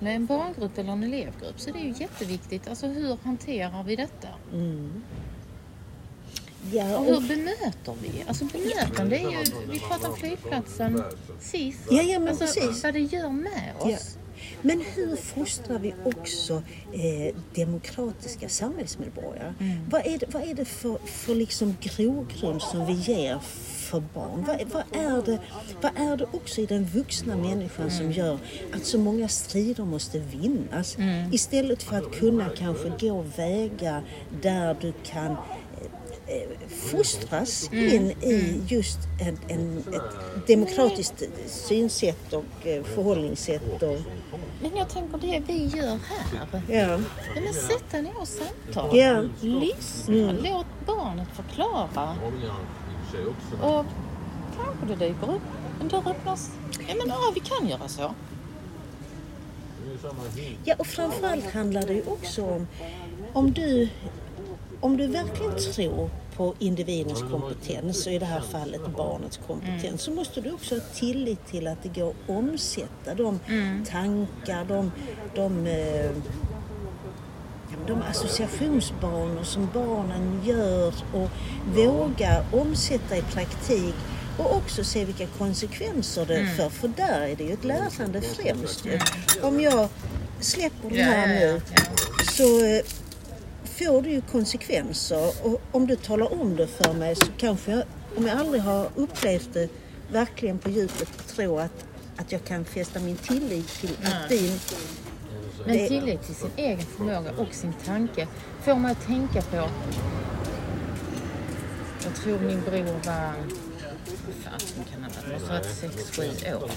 med en barngrupp eller en elevgrupp. Så det är ju jätteviktigt. Alltså hur hanterar vi detta? Mm. Ja, och hur bemöter vi? Alltså bemötande är ju, vi pratar om flygplatsen sist. Ja, men alltså, precis. Vad det gör med oss. Ja. Men hur fostrar vi också demokratiska samhällsmedborgare? Mm. Vad är det för liksom grogrund som vi ger för barn? Vad är det också i den vuxna människan som gör att så många strider måste vinnas? Mm. Istället för att kunna kanske gå vägar där du kan fostras in i just ett demokratiskt synsätt och förhållningssätt. Och... Men jag tänker det vi gör här. Ja. Men sätta ner och samtala. Ja. Lyssna. Låt barnet förklara. Och kanske det dyker upp. En dörr öppnas. Ja, men ja, vi kan göra så. Ja, och framförallt handlar det ju också om du verkligen tror på individens kompetens och i det här fallet barnets kompetens så måste du också ha tillit till att det går att omsätta de tankar, de associationsbanor som barnen gör och våga omsätta i praktik och också se vilka konsekvenser det får. För där är det ju ett lärande främst. Om jag släpper det här nu så... får det ju konsekvenser och om du talar om det för mig så kanske jag, om jag aldrig har upplevt det verkligen på djupet, tror att jag kan fästa min tillit till att din... Men tillit till sin egen förmåga och sin tanke får man att tänka på. Jag tror min bror var... Fan, kan han ha varit 6-7 år.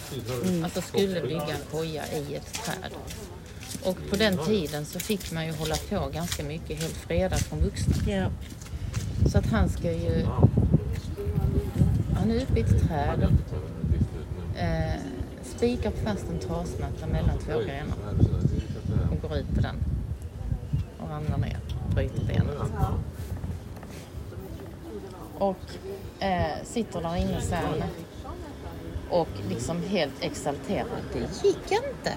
Alltså skulle bygga en koja i ett träd. Och på den tiden så fick man ju hålla på ganska mycket helt fredag från vuxna. Yeah. Så att han ska ju... Han är uppe i ett träd. Spikar fast en trasmatta mellan två grenar. Och går ut på den. Och ramlar ner. Bryter benet. Och sitter där inne sen. Och liksom helt exalterad. Det gick inte.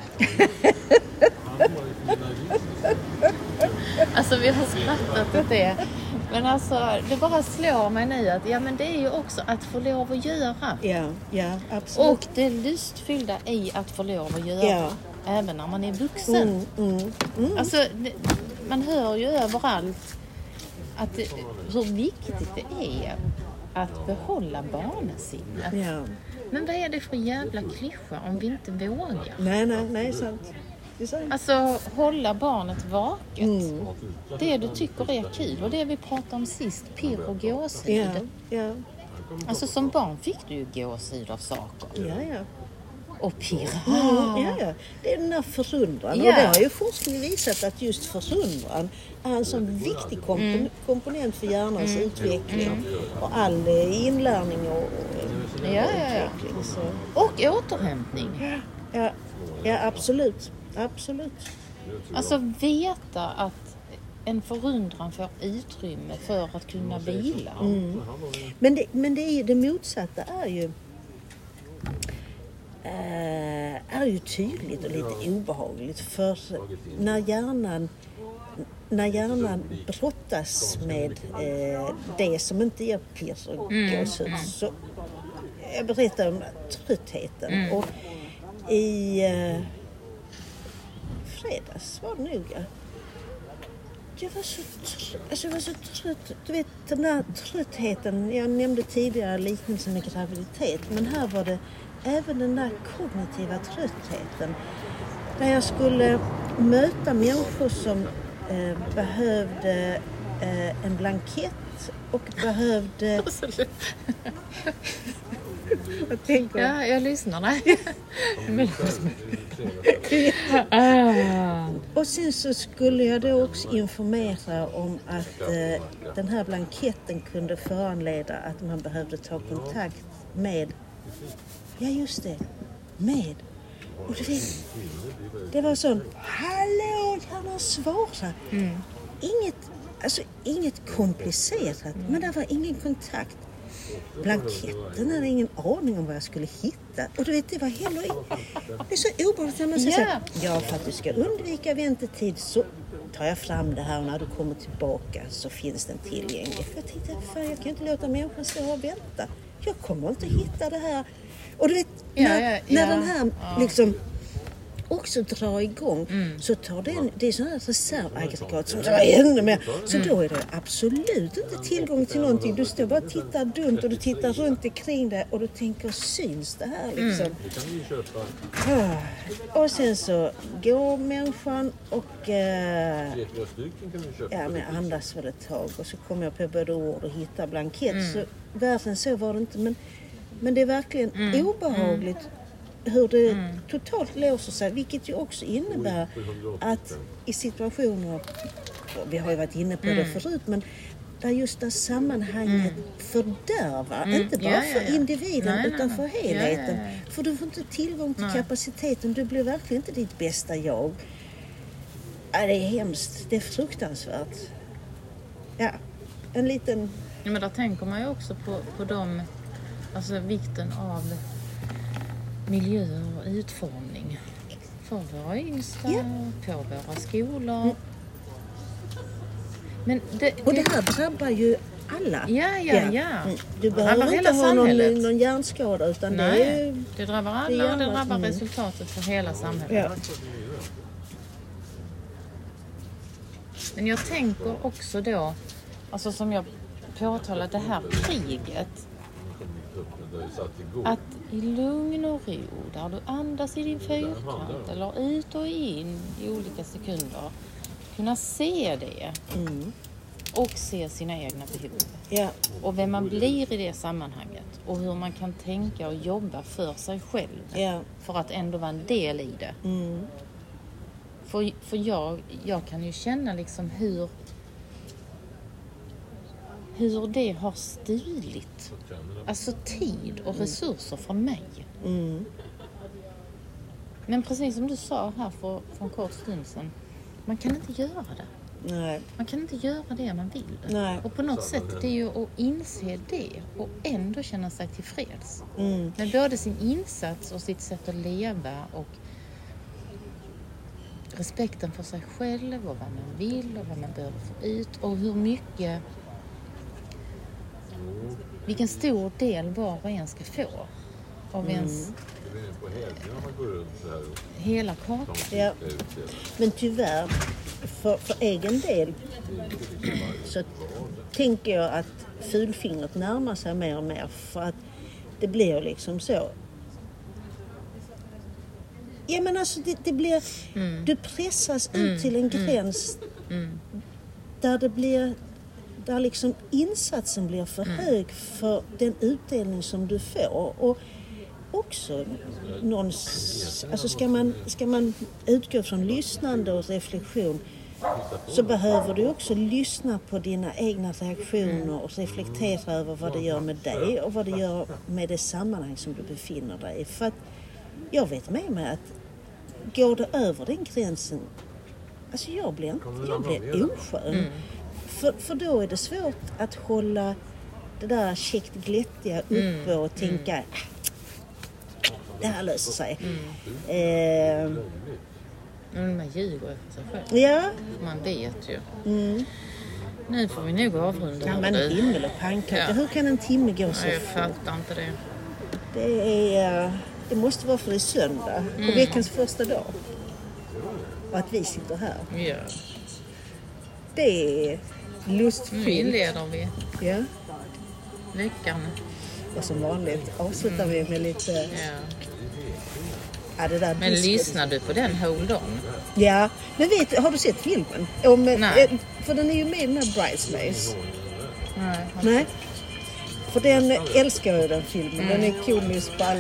Alltså vi har skrattat åt det. Men alltså det bara slår mig nu att ja, men det är ju också att få lov att göra. Ja, absolut. Och det lustfyllda i att få lov att göra. Ja. Även när man är vuxen. Alltså man hör ju överallt att hur viktigt det är att behålla barnasinnet. Ja. Men vad är det för jävla klyscha om vi inte vågar? Nej, sant. Alltså hålla barnet vaket. Det du tycker är kul och det vi pratade om sist, pirr och gåshud. Yeah. Alltså som barn fick du ju gåshud av saker. Ja. Och pirra. Ja. Det är den här förundran. Yeah. Och det har ju forskning visat att just förundran är en sån viktig komponent för hjärnans utveckling. Och all inlärning och utveckling. Så. Och återhämtning. Ja, absolut. Absolut. Alltså veta att en förundran får utrymme för att kunna vila. Men det motsatta är ju tydligt och lite obehagligt. För när hjärnan brottas med det som inte ger pirs och gåshud så jag berättar om tröttheten. Och i fredags var det nog Jag var så trött. Du vet, den där tröttheten. Jag nämnde tidigare liknelsen med graviditet. Men här var det även den där kognitiva tröttheten. Där jag skulle möta människor som behövde en blankett och behövde... Vad tänker du? Ja, jag lyssnar. Nej. Och sen så skulle jag då också informera om att den här blanketten kunde föranleda att man behövde ta kontakt med... Ja, just det. Med... Och det var sån... Hallå, kan man svara? Mm. Inget komplicerat, men det var ingen kontakt. Blanketten hade ingen aning om vad jag skulle hitta. Och du vet, det var heller inte... Det är så obehagligt när man säger så här, för att du ska undvika väntetid så tar jag fram det här och när du kommer tillbaka så finns den tillgänglig. För jag tänkte, jag kan inte låta människan stå och vänta. Jag kommer inte hitta det här. Och du vet, när den här liksom... också dra igång så tar det är sådana här reservaggregat som drar ännu mer. Så då är det absolut inte tillgång till någonting. Du står bara och tittar dumt och du tittar runt omkring dig och du tänker, syns det här liksom? Och sen så går människan och men andas för ett tag och så kommer jag på både ord och hitta blankett. Så världen så var det inte, men det är verkligen obehagligt. Hur det totalt låser sig, vilket ju också innebär att i situationer, vi har ju varit inne på det förut, men där just det sammanhanget fördärvar, inte bara för individen utan för helheten. För du får inte tillgång till kapaciteten, du blir verkligen inte ditt bästa jag. Ja, det är hemskt, det är fruktansvärt. Ja, en liten... Ja, men där tänker man ju också på de, alltså vikten av... miljö och utformning för våra yngsta, på våra skolor. Men det här drabbar ju alla. Ja. Du behöver inte ha någon hjärnskada utan nej, det är ju... Det drabbar alla och det drabbar resultatet för hela samhället. Ja. Men jag tänker också då, alltså som jag påtalar, det här kriget. Att i lugn och ro, där du andas i din fyrkant eller ut och in i olika sekunder, kunna se det och se sina egna behov och vem man blir i det sammanhanget och hur man kan tänka och jobba för sig själv för att ändå vara en del i det. För jag kan ju känna liksom hur det har stulit alltså tid och resurser från mig. Men precis som du sa här för en kort stund sedan, man kan inte göra det. Nej. Man kan inte göra det man vill. Nej. Och på något sätt det är ju att inse det och ändå känna sig tillfreds med både sin insats och sitt sätt att leva och respekten för sig själv och vad man vill och vad man behöver få ut och hur mycket, vilken stor del var och en ska få av ens hela kakan. Ja. Men tyvärr, för egen del så tänker jag att fulfingret närmar sig mer och mer, för att det blir liksom så. Ja, men alltså det blir, du pressas ut till en gräns där det blir... Där liksom insatsen blir för hög för den utdelning som du får. Och också alltså ska man utgå från lyssnande och reflektion, så behöver du också lyssna på dina egna reaktioner och reflektera över vad det gör med dig och vad det gör med det sammanhang som du befinner dig i. För att jag vet med mig att går det över den gränsen, alltså jag blir oskön. För då är det svårt att hålla det där käckt glättiga uppe och tänka det här löser sig. Man ljuger för sig själv. Ja. Man vet ju. Nu får vi nog avrunda. Ja, men en timme eller pannkaka. Hur kan en timme gå så fort? Jag fattar inte det. Det måste vara för det är söndag. Och veckans första dag. Och att vi sitter här. Ja. det är lustfyllt. Nu inleder vi veckan. Och som vanligt avslutar vi med lite... Ja, det där. Men lyssnar du på den Hold On? Ja, men vet, har du sett filmen? Nej. För den är ju med i den här Bridesmaids. Nej. För den älskar jag den filmen. Den är komisk på alla.